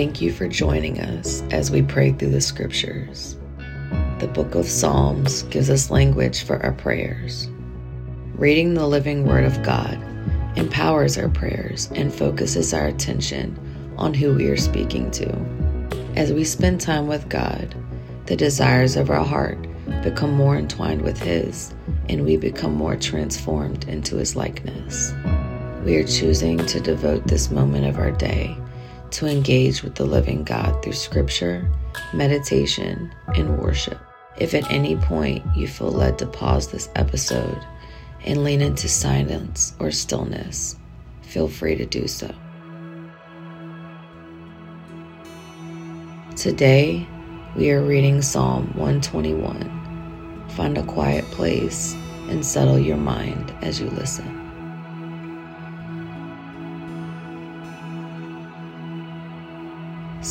Thank you for joining us as we pray through the scriptures. The book of Psalms gives us language for our prayers. Reading the living Word of God empowers our prayers and focuses our attention on who we are speaking to. As we spend time with God, the desires of our heart become more entwined with His, and we become more transformed into His likeness. We are choosing to devote this moment of our day to engage with the living God through scripture, meditation, and worship. If at any point you feel led to pause this episode and lean into silence or stillness, feel free to do so. Today, we are reading Psalm 121. Find a quiet place and settle your mind as you listen.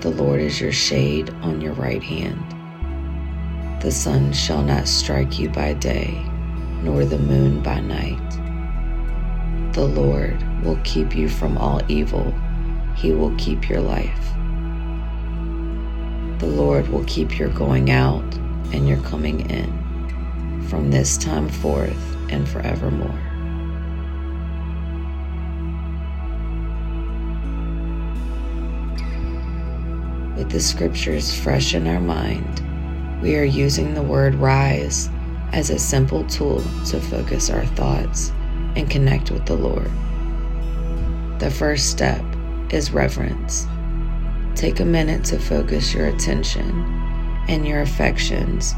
The Lord is your shade on your right hand. The sun shall not strike you by day, nor the moon by night. The Lord will keep you from all evil. He will keep your life. The Lord will keep your going out and your coming in, from this time forth and forevermore. With the scriptures fresh in our mind, we are using the word rise as a simple tool to focus our thoughts and connect with the Lord. The first step is reverence. Take a minute to focus your attention and your affections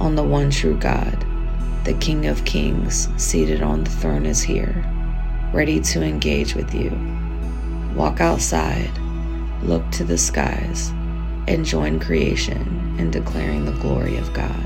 on the one true God. The King of Kings, seated on the throne, is here, ready to engage with you. Walk outside, look to the skies, and join creation in declaring the glory of God.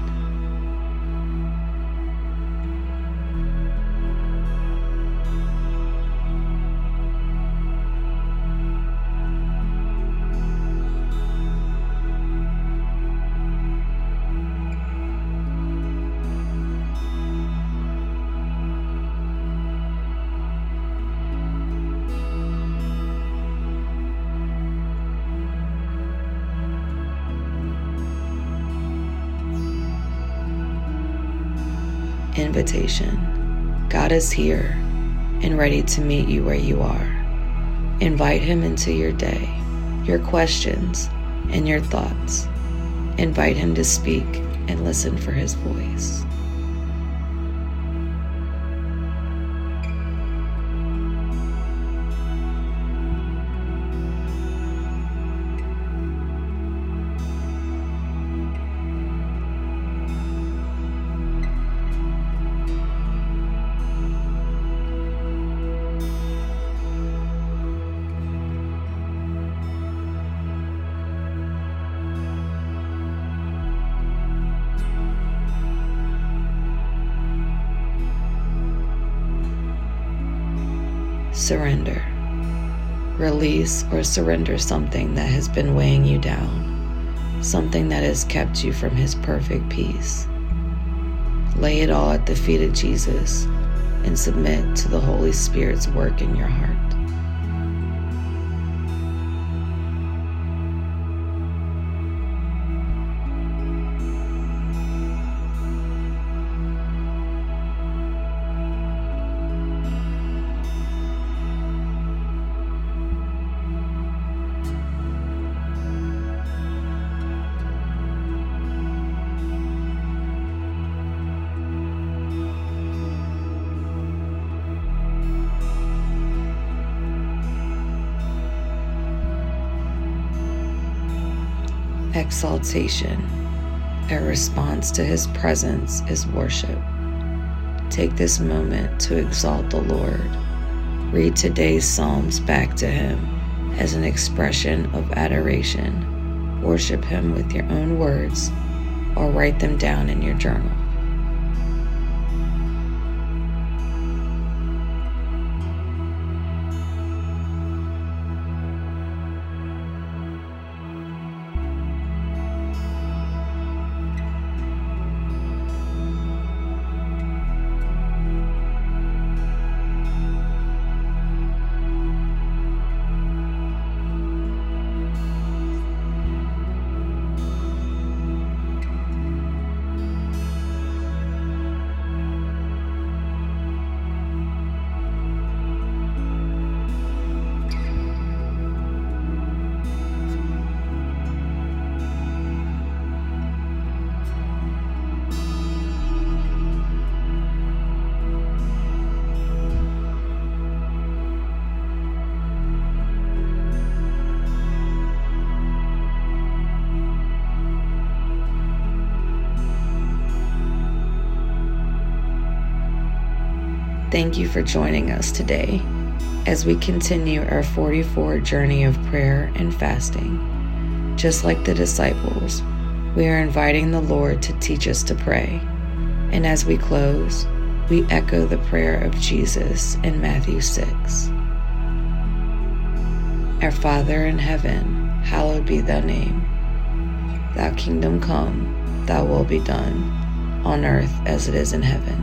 Invitation. God is here and ready to meet you where you are. Invite Him into your day, your questions, and your thoughts. Invite Him to speak and listen for His voice. Surrender. Release or surrender something that has been weighing you down, something that has kept you from His perfect peace. Lay it all at the feet of Jesus and submit to the Holy Spirit's work in your heart. Exaltation. A response to His presence is worship. Take this moment to exalt the Lord. Read today's Psalms back to Him as an expression of adoration, Worship Him with your own words or write them down in your journal. Thank you for joining us today as we continue our 44 journey of prayer and fasting. Just like the disciples, we are inviting the Lord to teach us to pray. And as we close, we echo the prayer of Jesus in Matthew 6. Our Father in heaven, hallowed be thy name. Thy kingdom come, thy will be done, on earth as it is in heaven.